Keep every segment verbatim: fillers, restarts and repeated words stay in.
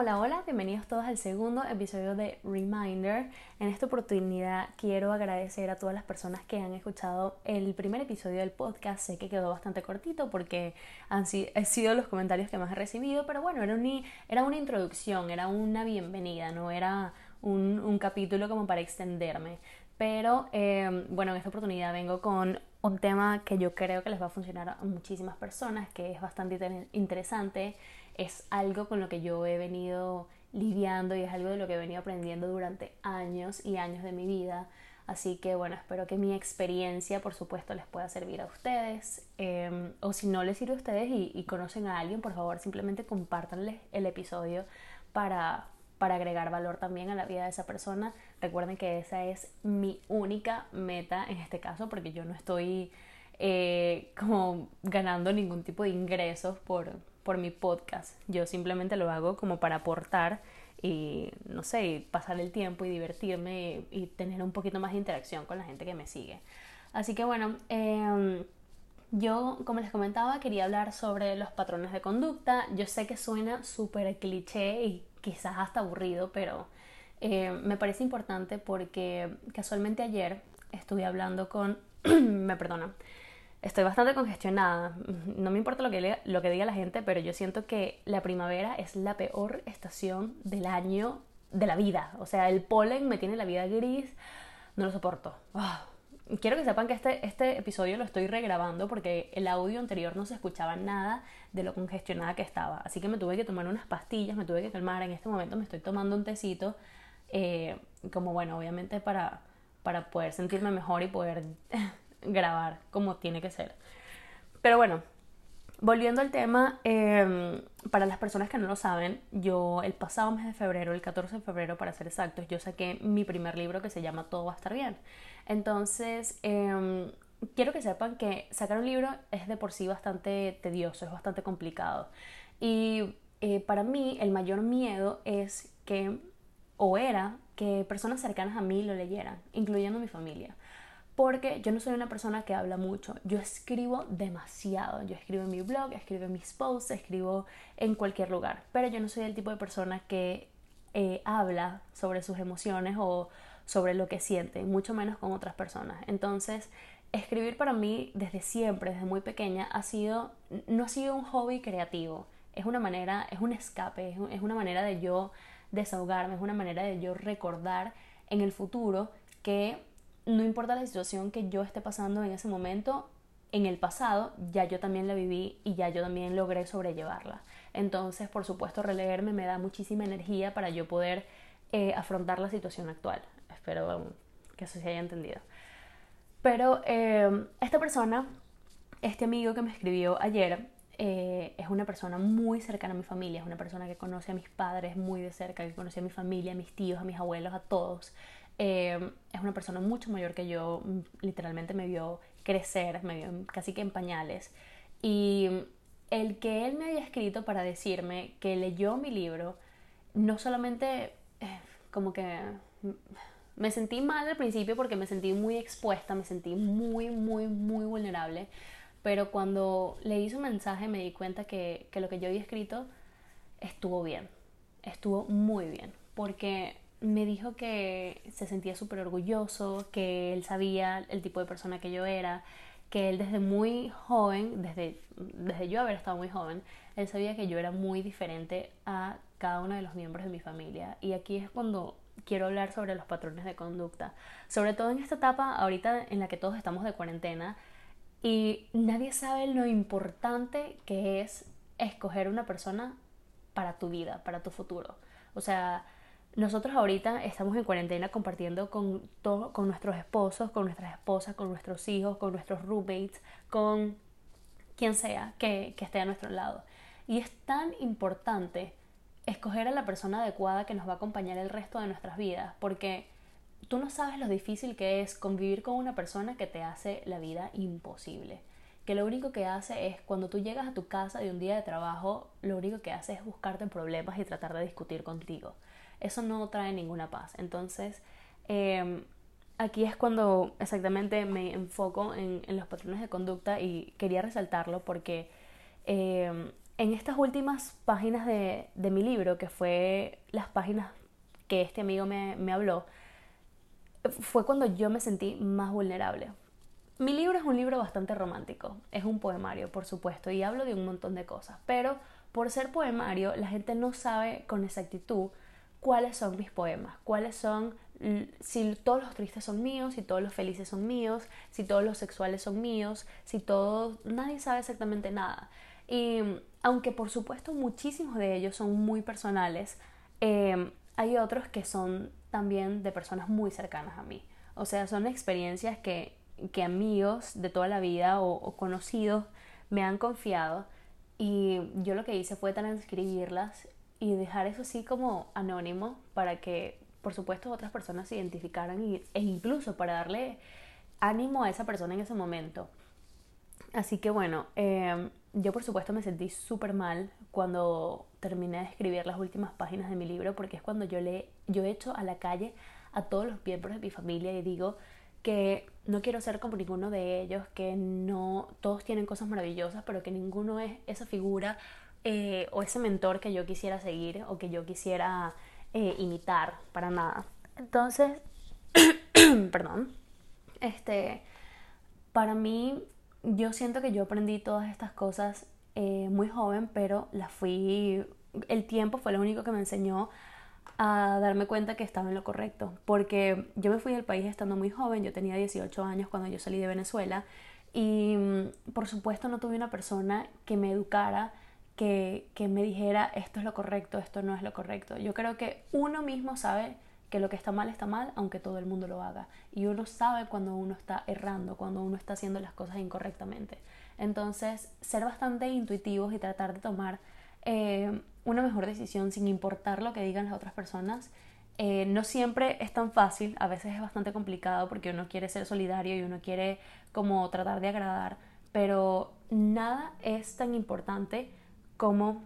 Hola, hola, bienvenidos todos al segundo episodio de Reminder. En esta oportunidad quiero agradecer a todas las personas que han escuchado el primer episodio del podcast. Sé que quedó bastante cortito porque han si- han sido los comentarios que más he recibido, pero bueno, era, un, era una introducción, era una bienvenida, no era un, un capítulo como para extenderme. Pero eh, bueno, en esta oportunidad vengo con un tema que yo creo que les va a funcionar a muchísimas personas, que es bastante interesante. Es algo con lo que yo he venido lidiando y es algo de lo que he venido aprendiendo durante años y años de mi vida. Así que bueno, espero que mi experiencia, por supuesto, les pueda servir a ustedes. Eh, o si no les sirve a ustedes y, y conocen a alguien, por favor, simplemente compártanles el episodio para, para agregar valor también a la vida de esa persona. Recuerden que esa es mi única meta en este caso, porque yo no estoy eh, como ganando ningún tipo de ingresos por... por mi podcast. Yo simplemente lo hago como para aportar y no sé, y pasar el tiempo y divertirme y, y tener un poquito más de interacción con la gente que me sigue. Así que bueno, eh, yo, como les comentaba, quería hablar sobre los patrones de conducta. Yo sé que suena súper cliché y quizás hasta aburrido, pero eh, me parece importante porque casualmente ayer estuve hablando con... me perdona. Estoy bastante congestionada, no me importa lo que, le, lo que diga la gente, pero yo siento que la primavera es la peor estación del año de la vida. O sea, el polen me tiene la vida gris, no lo soporto. Oh. Quiero que sepan que este, este episodio lo estoy regrabando porque el audio anterior no se escuchaba nada de lo congestionada que estaba. Así que me tuve que tomar unas pastillas, me tuve que calmar. En este momento me estoy tomando un tecito, eh, como bueno, obviamente para, para poder sentirme mejor y poder... grabar como tiene que ser. Pero bueno, volviendo al tema, eh, para las personas que no lo saben, yo el pasado mes de febrero, el catorce de febrero para ser exactos, yo saqué mi primer libro que se llama Todo va a estar bien. Entonces, eh, quiero que sepan que sacar un libro es de por sí bastante tedioso, es bastante complicado. Y eh, para mí el mayor miedo es que, o era, que personas cercanas a mí lo leyeran, incluyendo mi familia. Porque yo no soy una persona que habla mucho, yo escribo demasiado, yo escribo en mi blog, escribo en mis posts, escribo en cualquier lugar, pero yo no soy el tipo de persona que eh, habla sobre sus emociones o sobre lo que siente, mucho menos con otras personas. Entonces, escribir para mí desde siempre, desde muy pequeña, ha sido, no ha sido un hobby creativo, es una manera, es un escape, es una manera de yo desahogarme, es una manera de yo recordar en el futuro que... no importa la situación que yo esté pasando en ese momento, en el pasado ya yo también la viví y ya yo también logré sobrellevarla. Entonces, por supuesto, releerme me da muchísima energía para yo poder eh, afrontar la situación actual. Espero um, que eso se haya entendido. Pero eh, esta persona, este amigo que me escribió ayer, eh, es una persona muy cercana a mi familia, es una persona que conoce a mis padres muy de cerca, que conoce a mi familia, a mis tíos, a mis abuelos, a todos. Eh, es una persona mucho mayor que yo, literalmente me vio crecer, me vio casi que en pañales, y el que él me había escrito para decirme que leyó mi libro, no solamente eh, como que me sentí mal al principio porque me sentí muy expuesta, me sentí muy, muy, muy vulnerable, pero cuando leí su mensaje me di cuenta que, que lo que yo había escrito estuvo bien, estuvo muy bien, porque... me dijo que se sentía súper orgulloso, que él sabía el tipo de persona que yo era, que él desde muy joven, desde, desde yo haber estado muy joven, él sabía que yo era muy diferente a cada uno de los miembros de mi familia. Y aquí es cuando quiero hablar sobre los patrones de conducta, sobre todo en esta etapa ahorita en la que todos estamos de cuarentena y nadie sabe lo importante que es escoger una persona para tu vida, para tu futuro. O sea... nosotros ahorita estamos en cuarentena compartiendo con, todo, con nuestros esposos, con nuestras esposas, con nuestros hijos, con nuestros roommates, con quien sea que, que esté a nuestro lado. Y es tan importante escoger a la persona adecuada que nos va a acompañar el resto de nuestras vidas, porque tú no sabes lo difícil que es convivir con una persona que te hace la vida imposible. Que lo único que hace es, cuando tú llegas a tu casa de un día de trabajo, lo único que hace es buscarte problemas y tratar de discutir contigo. Eso no trae ninguna paz. Entonces, eh, aquí es cuando exactamente me enfoco en, en los patrones de conducta y quería resaltarlo porque eh, En estas últimas páginas de, de mi libro, que fue las páginas que este amigo me, me habló, fue cuando yo me sentí más vulnerable. Mi libro es un libro bastante romántico, es un poemario, por supuesto, y hablo de un montón de cosas, pero por ser poemario, la gente no sabe con exactitud cuáles son mis poemas, cuáles son, si todos los tristes son míos, si todos los felices son míos, si todos los sexuales son míos, si todos... Nadie sabe exactamente nada. Y aunque por supuesto muchísimos de ellos son muy personales, eh, hay otros que son también de personas muy cercanas a mí. O sea, son experiencias que, que amigos de toda la vida o, o conocidos me han confiado, y yo lo que hice fue transcribirlas y dejar eso así como anónimo para que, por supuesto, otras personas se identificaran y, e incluso para darle ánimo a esa persona en ese momento. Así que bueno, eh, yo por supuesto me sentí súper mal cuando terminé de escribir las últimas páginas de mi libro, porque es cuando yo le yo echo a la calle a todos los miembros de mi familia y digo que no quiero ser como ninguno de ellos, que no todos tienen cosas maravillosas, pero que ninguno es esa figura eh, o ese mentor que yo quisiera seguir o que yo quisiera eh, imitar para nada. Entonces, perdón, este, para mí... Yo siento que yo aprendí todas estas cosas eh, muy joven, pero las fui... El tiempo fue lo único que me enseñó a darme cuenta que estaba en lo correcto. Porque yo me fui del país estando muy joven, yo tenía dieciocho años cuando yo salí de Venezuela. Y por supuesto no tuve una persona que me educara, que, que me dijera esto es lo correcto, esto no es lo correcto. Yo creo que uno mismo sabe que lo que está mal está mal, aunque todo el mundo lo haga. Y uno sabe cuando uno está errando, cuando uno está haciendo las cosas incorrectamente. Entonces, ser bastante intuitivos y tratar de tomar eh, una mejor decisión sin importar lo que digan las otras personas, eh, no siempre es tan fácil, a veces es bastante complicado porque uno quiere ser solidario y uno quiere como tratar de agradar, pero nada es tan importante como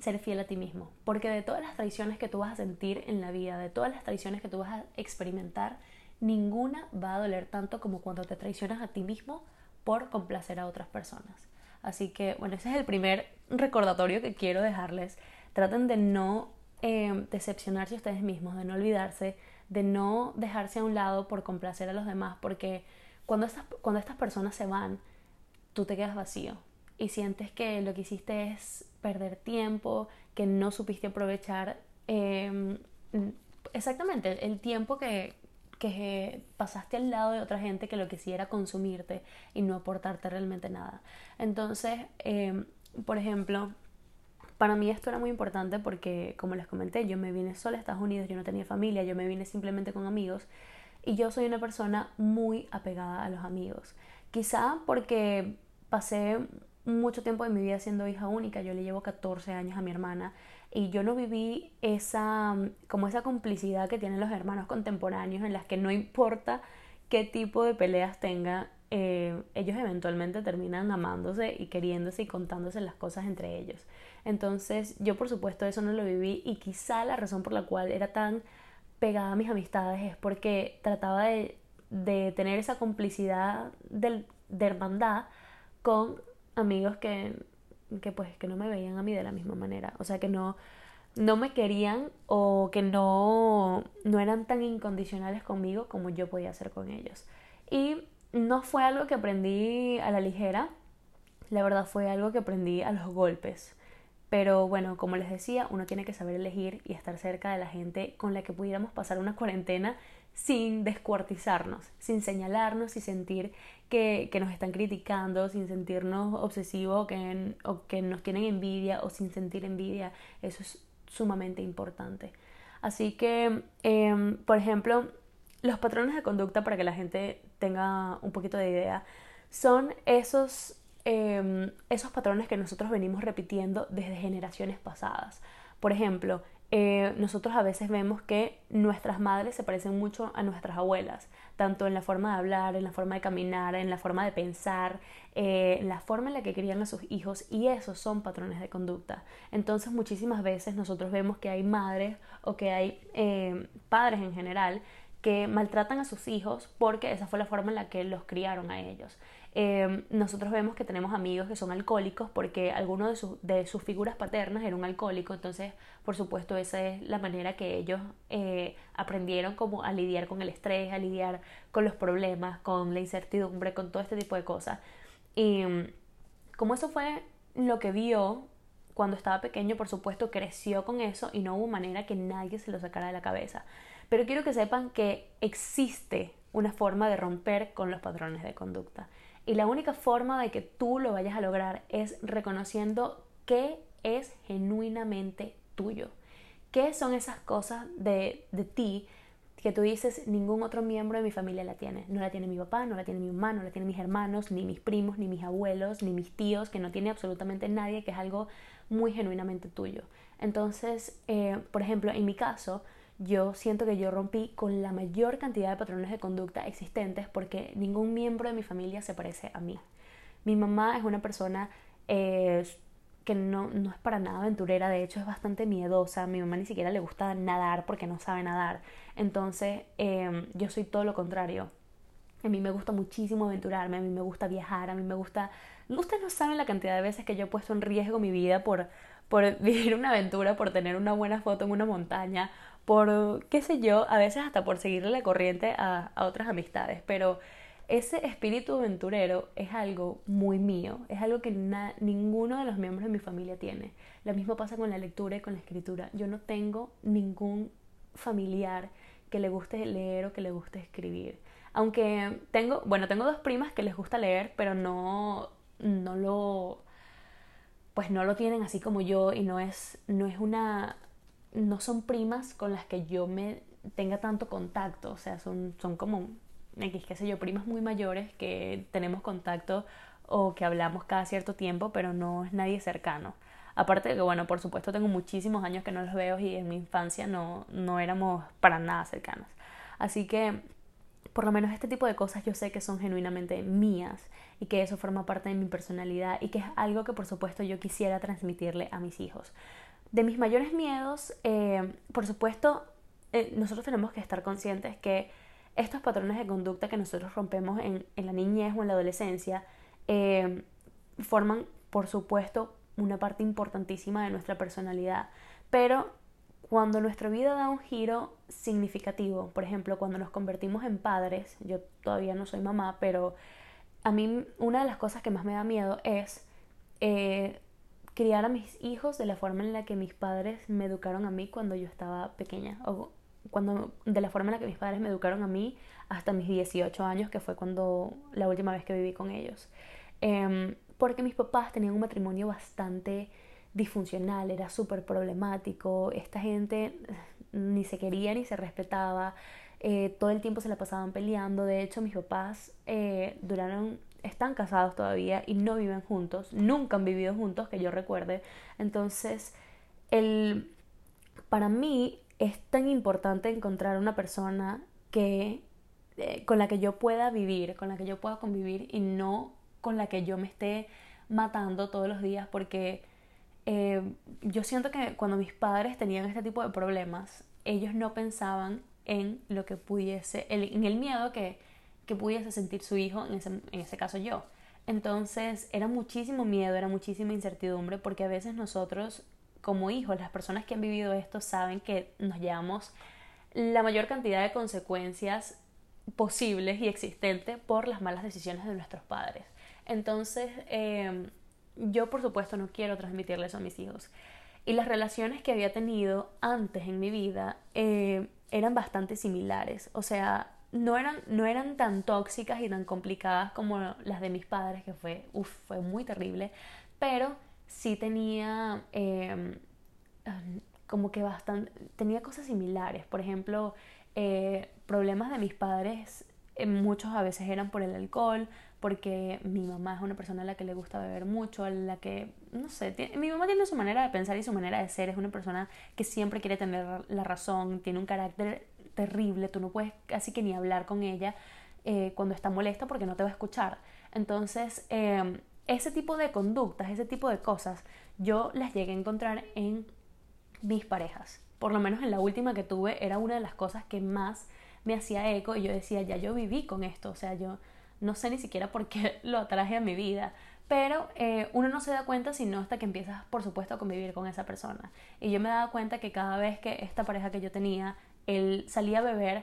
ser fiel a ti mismo, porque de todas las traiciones que tú vas a sentir en la vida, de todas las traiciones que tú vas a experimentar, ninguna va a doler tanto como cuando te traicionas a ti mismo por complacer a otras personas. Así que, bueno, ese es el primer recordatorio que quiero dejarles. Traten de no eh, decepcionarse ustedes mismos, de no olvidarse, de no dejarse a un lado por complacer a los demás, porque cuando estas, cuando estas personas se van, tú te quedas vacío. Y sientes que lo que hiciste es perder tiempo, que no supiste aprovechar eh, exactamente el tiempo que, que pasaste al lado de otra gente que lo que sí era consumirte y no aportarte realmente nada. Entonces, eh, por ejemplo, para mí esto era muy importante porque, como les comenté, yo me vine sola a Estados Unidos, yo no tenía familia, yo me vine simplemente con amigos y yo soy una persona muy apegada a los amigos. Quizá porque pasé mucho tiempo de mi vida siendo hija única, yo le llevo catorce años a mi hermana y yo no viví esa como esa complicidad que tienen los hermanos contemporáneos en las que no importa qué tipo de peleas tengan, eh, ellos eventualmente terminan amándose y queriéndose y contándose las cosas entre ellos. Entonces yo por supuesto eso no lo viví y quizá la razón por la cual era tan pegada a mis amistades es porque trataba de, de tener esa complicidad de, de hermandad con amigos que, que pues que no me veían a mí de la misma manera, o sea que no, no me querían o que no, no eran tan incondicionales conmigo como yo podía hacer con ellos. Y no fue algo que aprendí a la ligera, la verdad fue algo que aprendí a los golpes, pero bueno, como les decía, uno tiene que saber elegir y estar cerca de la gente con la que pudiéramos pasar una cuarentena sin descuartizarnos, sin señalarnos, sin sentir que, que nos están criticando, sin sentirnos obsesivos o que, o que nos tienen envidia o sin sentir envidia. Eso es sumamente importante. Así que, eh, por ejemplo, los patrones de conducta, para que la gente tenga un poquito de idea, son esos, eh, esos patrones que nosotros venimos repitiendo desde generaciones pasadas. Por ejemplo, Eh, nosotros a veces vemos que nuestras madres se parecen mucho a nuestras abuelas, tanto en la forma de hablar, en la forma de caminar, en la forma de pensar, eh, en la forma en la que crían a sus hijos, y esos son patrones de conducta. Entonces muchísimas veces nosotros vemos que hay madres o que hay eh, padres en general que maltratan a sus hijos porque esa fue la forma en la que los criaron a ellos. Eh, nosotros vemos que tenemos amigos que son alcohólicos porque alguno de, su, de sus figuras paternas era un alcohólico, entonces por supuesto esa es la manera que ellos eh, aprendieron como a lidiar con el estrés, a lidiar con los problemas, con la incertidumbre, con todo este tipo de cosas. Y como eso fue lo que vio cuando estaba pequeño, por supuesto creció con eso y no hubo manera que nadie se lo sacara de la cabeza. Pero quiero que sepan que existe una forma de romper con los patrones de conducta. Y la única forma de que tú lo vayas a lograr es reconociendo qué es genuinamente tuyo. ¿Qué son esas cosas de, de ti que tú dices, ningún otro miembro de mi familia la tiene? No la tiene mi papá, no la tiene mi mamá, no la tienen mis hermanos, ni mis primos, ni mis abuelos, ni mis tíos, que no tiene absolutamente nadie, que es algo muy genuinamente tuyo. Entonces, eh, por ejemplo, en mi caso, yo siento que yo rompí con la mayor cantidad de patrones de conducta existentes porque ningún miembro de mi familia se parece a mí. Mi mamá es una persona eh, que no, no es para nada aventurera, de hecho es bastante miedosa. Mi mamá ni siquiera le gusta nadar porque no sabe nadar. Entonces eh, yo soy todo lo contrario. A mí me gusta muchísimo aventurarme, a mí me gusta viajar, a mí me gusta... Ustedes no saben la cantidad de veces que yo he puesto en riesgo mi vida por, por vivir una aventura, por tener una buena foto en una montaña, por qué sé yo, a veces hasta por seguirle la corriente a, a otras amistades, pero ese espíritu aventurero es algo muy mío, es algo que na, ninguno de los miembros de mi familia tiene. Lo mismo pasa con la lectura y con la escritura. Yo no tengo ningún familiar que le guste leer o que le guste escribir, aunque tengo, bueno, tengo dos primas que les gusta leer, pero no, no lo, pues no lo tienen así como yo, y no es, no es una... no son primas con las que yo me tenga tanto contacto, o sea, son, son como, qué sé yo, primas muy mayores que tenemos contacto o que hablamos cada cierto tiempo, pero no es nadie cercano. Aparte de que, bueno, por supuesto tengo muchísimos años que no los veo y en mi infancia no, no éramos para nada cercanas. Así que, por lo menos este tipo de cosas yo sé que son genuinamente mías y que eso forma parte de mi personalidad y que es algo que, por supuesto, yo quisiera transmitirle a mis hijos. De mis mayores miedos, eh, por supuesto, eh, nosotros tenemos que estar conscientes que estos patrones de conducta que nosotros rompemos en, en la niñez o en la adolescencia eh, forman, por supuesto, una parte importantísima de nuestra personalidad. Pero cuando nuestra vida da un giro significativo, por ejemplo, cuando nos convertimos en padres, yo todavía no soy mamá, pero a mí una de las cosas que más me da miedo es... Eh, criar a mis hijos de la forma en la que mis padres me educaron a mí cuando yo estaba pequeña, o cuando, de la forma en la que mis padres me educaron a mí hasta mis dieciocho años, que fue cuando la última vez que viví con ellos, eh, porque mis papás tenían un matrimonio bastante disfuncional, era súper problemático, esta gente ni se quería ni se respetaba, eh, todo el tiempo se la pasaban peleando. De hecho, mis papás eh, duraron están casados todavía y no viven juntos, nunca han vivido juntos que yo recuerde. Entonces, el, para mí es tan importante encontrar una persona que, eh, con la que yo pueda vivir, con la que yo pueda convivir y no con la que yo me esté matando todos los días, porque eh, yo siento que cuando mis padres tenían este tipo de problemas, ellos no pensaban en lo que pudiese, el, en el miedo que que pudiese sentir su hijo, en ese, en ese caso yo. Entonces era muchísimo miedo, era muchísima incertidumbre, porque a veces nosotros como hijos, las personas que han vivido esto saben que nos llevamos la mayor cantidad de consecuencias posibles y existentes por las malas decisiones de nuestros padres. Entonces eh, yo por supuesto no quiero transmitirle eso a mis hijos. Y las relaciones que había tenido antes en mi vida eh, eran bastante similares, o sea, No eran, no eran tan tóxicas y tan complicadas como las de mis padres, que fue, uf, fue muy terrible, pero sí tenía eh, como que bastante, tenía cosas similares. Por ejemplo, eh, problemas de mis padres, eh, muchos a veces eran por el alcohol, porque mi mamá es una persona a la que le gusta beber mucho, a la que, no sé, tiene, mi mamá tiene su manera de pensar y su manera de ser, es una persona que siempre quiere tener la razón, tiene un carácter terrible, tú no puedes casi que ni hablar con ella eh, cuando está molesta porque no te va a escuchar. Entonces eh, ese tipo de conductas, ese tipo de cosas yo las llegué a encontrar en mis parejas, por lo menos en la última que tuve era una de las cosas que más me hacía eco y yo decía, ya yo viví con esto, o sea, yo no sé ni siquiera por qué lo traje a mi vida. Pero eh, uno no se da cuenta sino hasta que empiezas, por supuesto, a convivir con esa persona. Y yo me daba cuenta que cada vez que esta pareja que yo tenía, él salía a beber,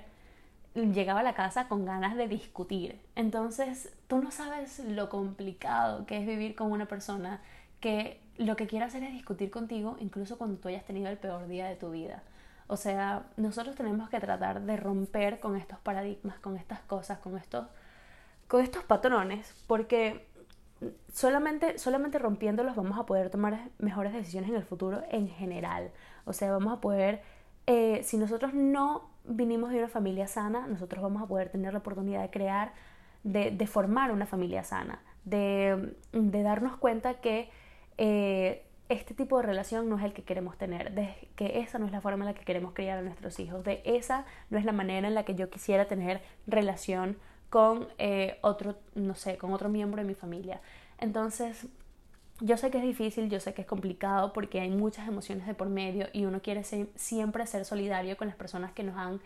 llegaba a la casa con ganas de discutir. Entonces, tú no sabes lo complicado que es vivir con una persona que lo que quiere hacer es discutir contigo, incluso cuando tú hayas tenido el peor día de tu vida. O sea, nosotros tenemos que tratar de romper con estos paradigmas, con estas cosas, con estos, con estos patrones, porque Solamente, solamente rompiéndolos vamos a poder tomar mejores decisiones en el futuro en general. O sea, vamos a poder, eh, si nosotros no vinimos de una familia sana, nosotros vamos a poder tener la oportunidad de crear, de, de formar una familia sana, de, de darnos cuenta que eh, este tipo de relación no es el que queremos tener, de que esa no es la forma en la que queremos criar a nuestros hijos, de esa no es la manera en la que yo quisiera tener relación con eh, otro, no sé, con otro miembro de mi familia. Entonces, yo sé que es difícil, yo sé que es complicado porque hay muchas emociones de por medio y uno quiere ser, siempre ser solidario con las personas que nos han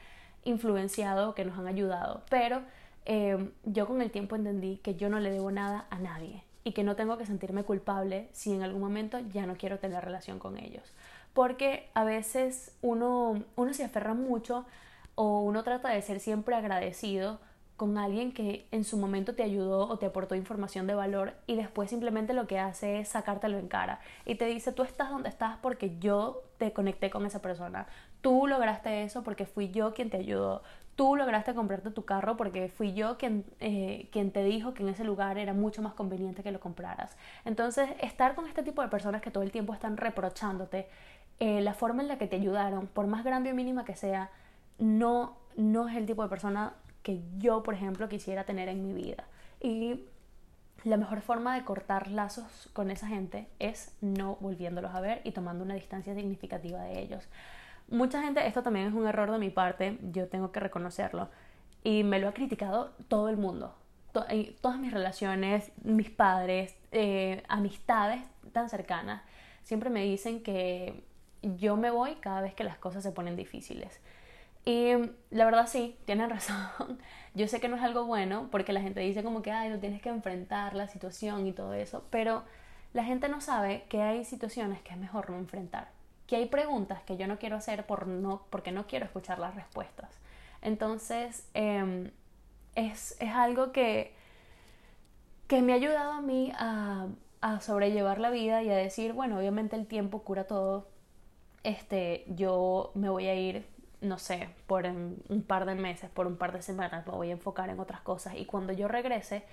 influenciado, que nos han ayudado. Pero eh, yo con el tiempo entendí que yo no le debo nada a nadie y que no tengo que sentirme culpable si en algún momento ya no quiero tener relación con ellos. Porque a veces uno, uno se aferra mucho o uno trata de ser siempre agradecido con alguien que en su momento te ayudó o te aportó información de valor y después simplemente lo que hace es sacártelo en cara y te dice, tú estás donde estás porque yo te conecté con esa persona, tú lograste eso porque fui yo quien te ayudó, tú lograste comprarte tu carro porque fui yo quien, eh, quien te dijo que en ese lugar era mucho más conveniente que lo compraras. Entonces, estar con este tipo de personas que todo el tiempo están reprochándote eh, la forma en la que te ayudaron, por más grande o mínima que sea, no, no es el tipo de persona que yo, por ejemplo, quisiera tener en mi vida. Y la mejor forma de cortar lazos con esa gente es no volviéndolos a ver y tomando una distancia significativa de ellos. Mucha gente, esto también es un error de mi parte, yo tengo que reconocerlo, y me lo ha criticado todo el mundo. To- en todas mis relaciones, mis padres, eh, amistades tan cercanas, siempre me dicen que yo me voy cada vez que las cosas se ponen difíciles. Y la verdad sí, tienen razón. Yo sé que no es algo bueno porque la gente dice como que ay, no tienes que enfrentar la situación y todo eso, pero la gente no sabe que hay situaciones que es mejor no enfrentar, que hay preguntas que yo no quiero hacer por no, porque no quiero escuchar las respuestas. Entonces eh, es, es algo que, que me ha ayudado a mí a, a sobrellevar la vida y a decir, bueno, obviamente el tiempo cura todo. Este, yo me voy a ir, no sé, por un par de meses, por un par de semanas, me voy a enfocar en otras cosas y cuando yo regrese,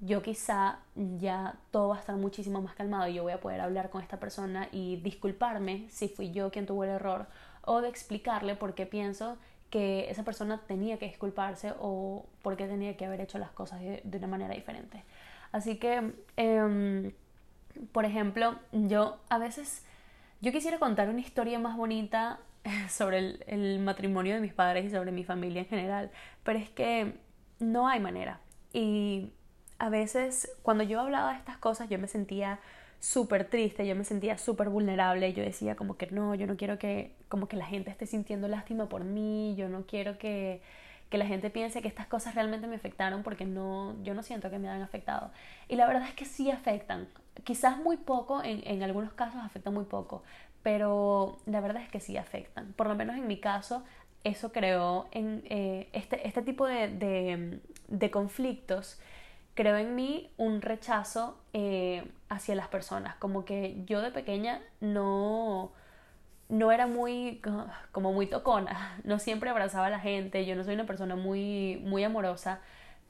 yo quizá ya todo va a estar muchísimo más calmado y yo voy a poder hablar con esta persona y disculparme si fui yo quien tuvo el error o de explicarle por qué pienso que esa persona tenía que disculparse o por qué tenía que haber hecho las cosas de, de una manera diferente. Así que, eh, por ejemplo, yo a veces, yo quisiera contar una historia más bonita sobre el, el matrimonio de mis padres y sobre mi familia en general, pero es que no hay manera. Y a veces cuando yo hablaba de estas cosas yo me sentía súper triste, yo me sentía súper vulnerable, yo decía como que no, yo no quiero que como que la gente esté sintiendo lástima por mí, yo no quiero que, que la gente piense que estas cosas realmente me afectaron porque no, yo no siento que me hayan afectado. Y la verdad es que sí afectan, quizás muy poco, en, en algunos casos afectan muy poco, pero la verdad es que sí afectan. Por lo menos en mi caso, eso creó en eh, este, este tipo de, de, de conflictos, creó en mí un rechazo eh, hacia las personas. Como que yo de pequeña no, no era muy, como muy tocona, no siempre abrazaba a la gente, yo no soy una persona muy, muy amorosa,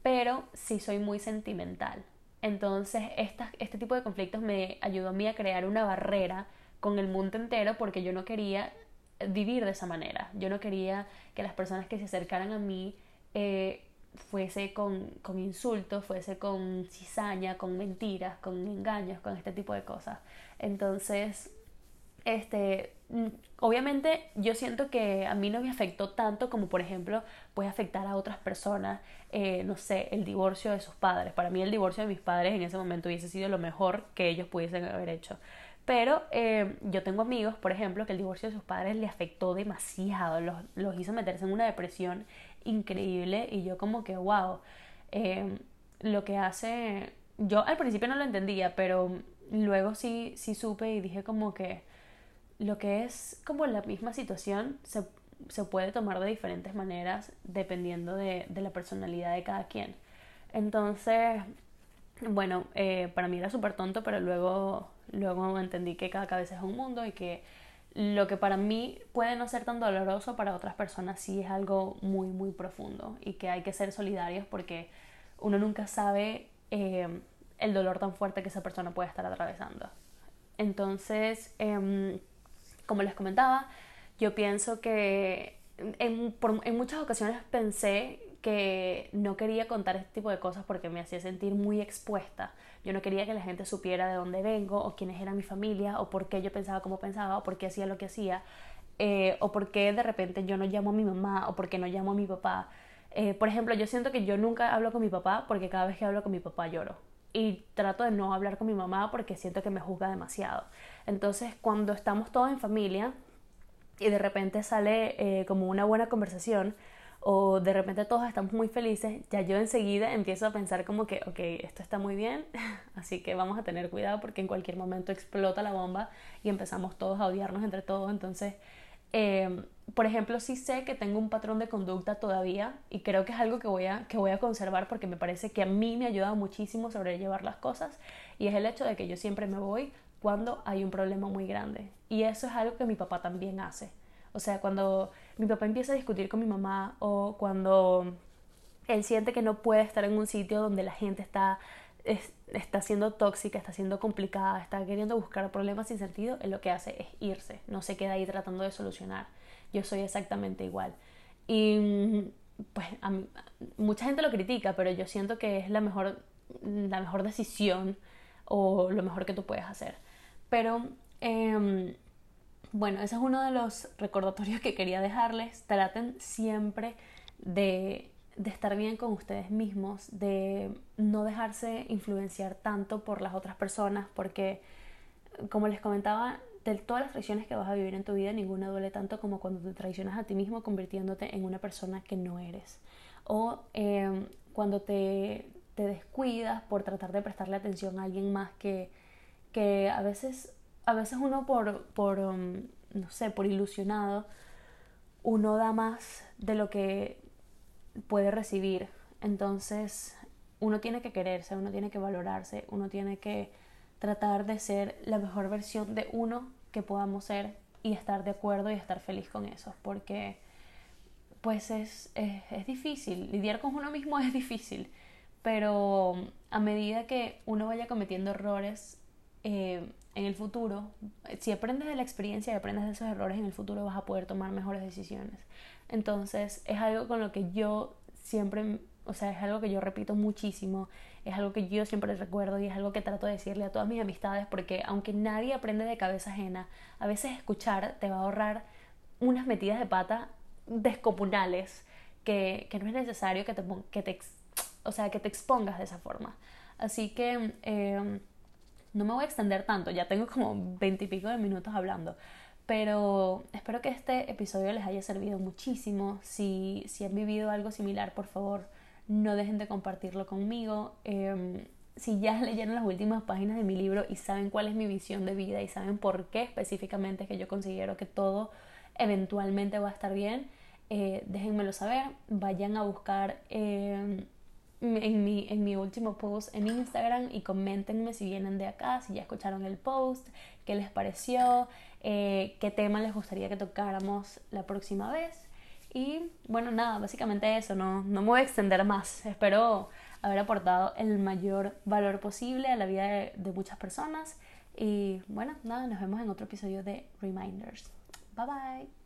pero sí soy muy sentimental. Entonces esta, este tipo de conflictos me ayudó a mí a crear una barrera con el mundo entero porque yo no quería vivir de esa manera. Yo no quería que las personas que se acercaran a mí eh, fuese con, con insultos, fuese con cizaña, con mentiras, con engaños, con este tipo de cosas. Entonces, este, obviamente yo siento que a mí no me afectó tanto como, por ejemplo, puede afectar a otras personas, eh, no sé, el divorcio de sus padres. Para mí el divorcio de mis padres en ese momento hubiese sido lo mejor que ellos pudiesen haber hecho. Pero eh, yo tengo amigos, por ejemplo, que el divorcio de sus padres les afectó demasiado, los, los hizo meterse en una depresión increíble y yo como que wow, eh, lo que hace, yo al principio no lo entendía, pero luego sí, sí supe y dije como que lo que es como la misma situación se, se puede tomar de diferentes maneras dependiendo de, de la personalidad de cada quien. Entonces, bueno, eh, para mí era súper tonto, pero luego, luego entendí que cada cabeza es un mundo y que lo que para mí puede no ser tan doloroso, para otras personas sí es algo muy, muy profundo y que hay que ser solidarios porque uno nunca sabe eh, el dolor tan fuerte que esa persona puede estar atravesando. Entonces, eh, como les comentaba, yo pienso que en, por, en muchas ocasiones pensé que no quería contar este tipo de cosas porque me hacía sentir muy expuesta. Yo no quería que la gente supiera de dónde vengo, o quiénes era mi familia, o por qué yo pensaba como pensaba, o por qué hacía lo que hacía, eh, o por qué de repente yo no llamo a mi mamá, o por qué no llamo a mi papá. Eh, por ejemplo, yo siento que yo nunca hablo con mi papá porque cada vez que hablo con mi papá lloro. Y trato de no hablar con mi mamá porque siento que me juzga demasiado. Entonces, cuando estamos todos en familia y de repente sale eh, como una buena conversación, o de repente todos estamos muy felices, ya yo enseguida empiezo a pensar como que ok, esto está muy bien, así que vamos a tener cuidado porque en cualquier momento explota la bomba y empezamos todos a odiarnos entre todos. Entonces, eh, por ejemplo, sí sé que tengo un patrón de conducta todavía y creo que es algo que voy a, que voy a conservar porque me parece que a mí me ha ayudado muchísimo sobrellevar las cosas, y es el hecho de que yo siempre me voy cuando hay un problema muy grande, y eso es algo que mi papá también hace. O sea, cuando mi papá empieza a discutir con mi mamá, o cuando él siente que no puede estar en un sitio donde la gente está, es, está siendo tóxica, está siendo complicada, está queriendo buscar problemas sin sentido, él lo que hace es irse, no se queda ahí tratando de solucionar. Yo soy exactamente igual. Y pues a mí, mucha gente lo critica, pero yo siento que es la mejor, la mejor decisión o lo mejor que tú puedes hacer. Pero... Eh, Bueno, ese es uno de los recordatorios que quería dejarles. Traten siempre de, de estar bien con ustedes mismos, de no dejarse influenciar tanto por las otras personas, porque, como les comentaba, de todas las traiciones que vas a vivir en tu vida, ninguna duele tanto como cuando te traicionas a ti mismo convirtiéndote en una persona que no eres. O eh, cuando te, te descuidas por tratar de prestarle atención a alguien más que, que a veces... A veces uno por, por um, no sé, por ilusionado, uno da más de lo que puede recibir. Entonces, uno tiene que quererse, uno tiene que valorarse, uno tiene que tratar de ser la mejor versión de uno que podamos ser y estar de acuerdo y estar feliz con eso. Porque, pues, es, es, es difícil. Lidiar con uno mismo es difícil. Pero a medida que uno vaya cometiendo errores... Eh, en el futuro, si aprendes de la experiencia y aprendes de esos errores, en el futuro vas a poder tomar mejores decisiones. Entonces, es algo con lo que yo siempre, o sea, es algo que yo repito muchísimo, es algo que yo siempre recuerdo y es algo que trato de decirle a todas mis amistades, porque aunque nadie aprende de cabeza ajena, a veces escuchar te va a ahorrar unas metidas de pata descomunales que, que no es necesario que te, que te, o sea, que te expongas de esa forma. Así que... Eh, No me voy a extender tanto, ya tengo como veintipico de minutos hablando, pero espero que este episodio les haya servido muchísimo. Si, si han vivido algo similar, por favor, no dejen de compartirlo conmigo. Eh, si ya leyeron las últimas páginas de mi libro y saben cuál es mi visión de vida y saben por qué específicamente es que yo considero que todo eventualmente va a estar bien, eh, déjenmelo saber. Vayan a buscar... Eh, En mi, en mi último post en Instagram y coméntenme si vienen de acá, si ya escucharon el post, qué les pareció, eh, qué tema les gustaría que tocáramos la próxima vez. Y bueno, nada, básicamente eso, no, no me voy a extender más. Espero haber aportado el mayor valor posible a la vida de, de muchas personas. Y bueno, nada, nos vemos en otro episodio de Reminders. Bye bye.